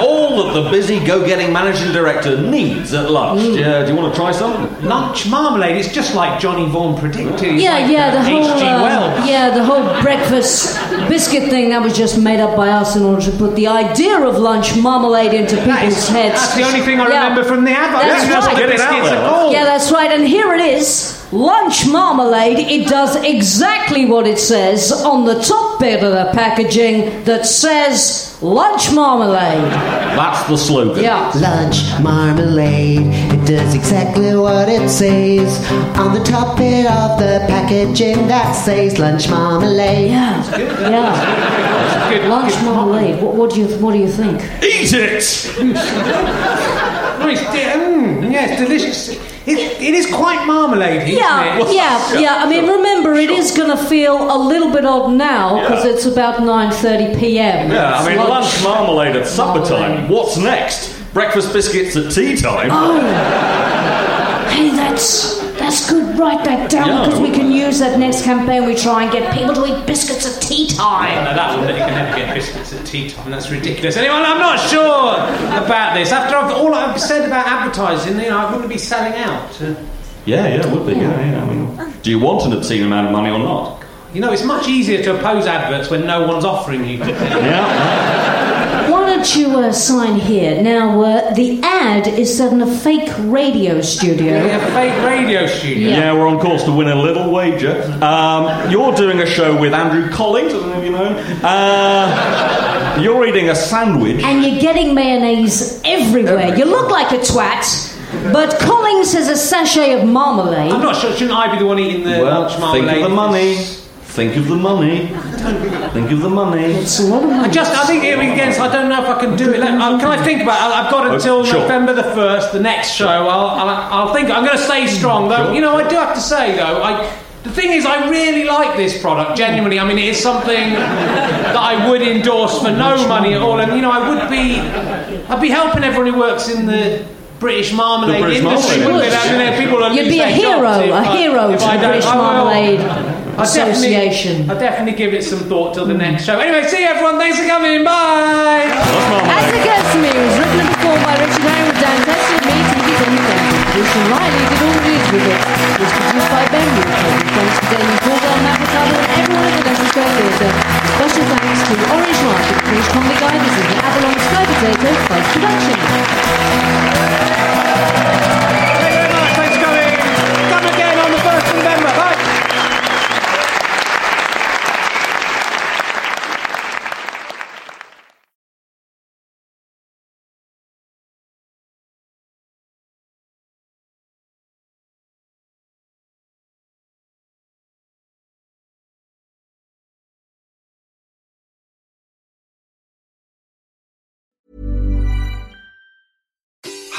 All that the busy go-getting managing director needs at lunch. Mm. Yeah, do you want to try some? Lunch marmalade. It's just like Johnny Vaughan predicted. Yeah, like, yeah, the whole uh, yeah, the whole breakfast biscuit thing that was just made up by us in to put the idea of lunch marmalade into people's is, heads. That's the only thing I yeah. remember from the advert. That's yeah, right. Get it out yeah, that's right. And here it is. Lunch marmalade, it does exactly what it says on the top bit of the packaging that says lunch marmalade. That's the slogan. Yeah. Lunch marmalade, it does exactly what it says on the top bit of the packaging that says lunch marmalade. Yeah. That's good. Yeah. Good. Lunch good. marmalade. What, what do you What do you think? Eat it. Mm, yeah, it's delicious. It, it is quite marmaladey, yeah, isn't it? Yeah, yeah. I mean, remember, it is going to feel a little bit odd now because yeah. it's about nine thirty p.m. Yeah, I mean, lunch, lunch marmalade at supper time. What's next? Breakfast biscuits at tea time. Oh. Hey, that's... That's good. Write that down yeah, because we can use that next campaign. We try and get people to eat biscuits at tea time. No, no, that one, you can never get biscuits at tea time. That's ridiculous. Anyone? I'm not sure about this. After I've, all I've said about advertising, you know, I wouldn't be selling out. Uh, yeah, yeah, it would be. Yeah, yeah. I mean, do you want an obscene amount of money or not? You know, it's much easier to oppose adverts when no one's offering you. Yeah. Why don't you uh, sign here? Now, uh, the ad is set in a fake radio studio. Yeah, a fake radio studio. Yeah. yeah, we're on course to win a little wager. Um, you're doing a show with Andrew Collins, I don't know if you know him. Uh, you're eating a sandwich. And you're getting mayonnaise everywhere. everywhere. You look like a twat. But Collins has a sachet of marmalade. I'm not sure. Shouldn't I be the one eating the well, lunch marmalade? Think of the money. Think of the money. Think of the money. It's a lot of money. I just, I think against. I don't know if I can do it. Let, uh, can I think about it? I've got until oh, sure. November the first, the next show. I'll, I'll, I'll think. I'm going to stay strong, though. Sure. You know, I do have to say, though, I. The thing is, I really like this product, genuinely. I mean, it is something that I would endorse for no money at all. And, you know, I would be, I'd be helping everyone who works in the British marmalade the British industry. Marmalade. I mean, people are You'd be a hero, a I, hero to the British Marmalade I Association. I'll definitely give it some thought till the next show. Anyway, see you everyone. Thanks for coming. Bye. As It Occurs To Me was written and performed by Richard Harris with Dan Tetzel, me, Keke Palmer. Christian Riley did all the news with it. It was produced by Ben Walker. Thanks to Dan Tetzel, Matt McCartney, and everyone at the Leicester Square Theatre. Special thanks to Orange Marsh for the British Comedy Guidance and the Avalon Sky Potato Fudge Production.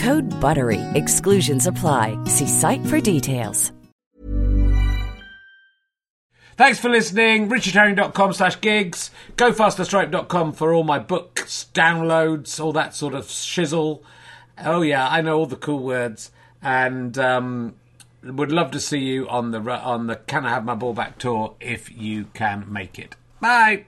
Code BUTTERY. Exclusions apply. See site for details. Thanks for listening. richard herring dot com slash gigs. go faster stripe dot com for all my books, downloads, all that sort of shizzle. Oh, yeah, I know all the cool words. And um, would love to see you on the on the Can I Have My Ball Back tour if you can make it. Bye.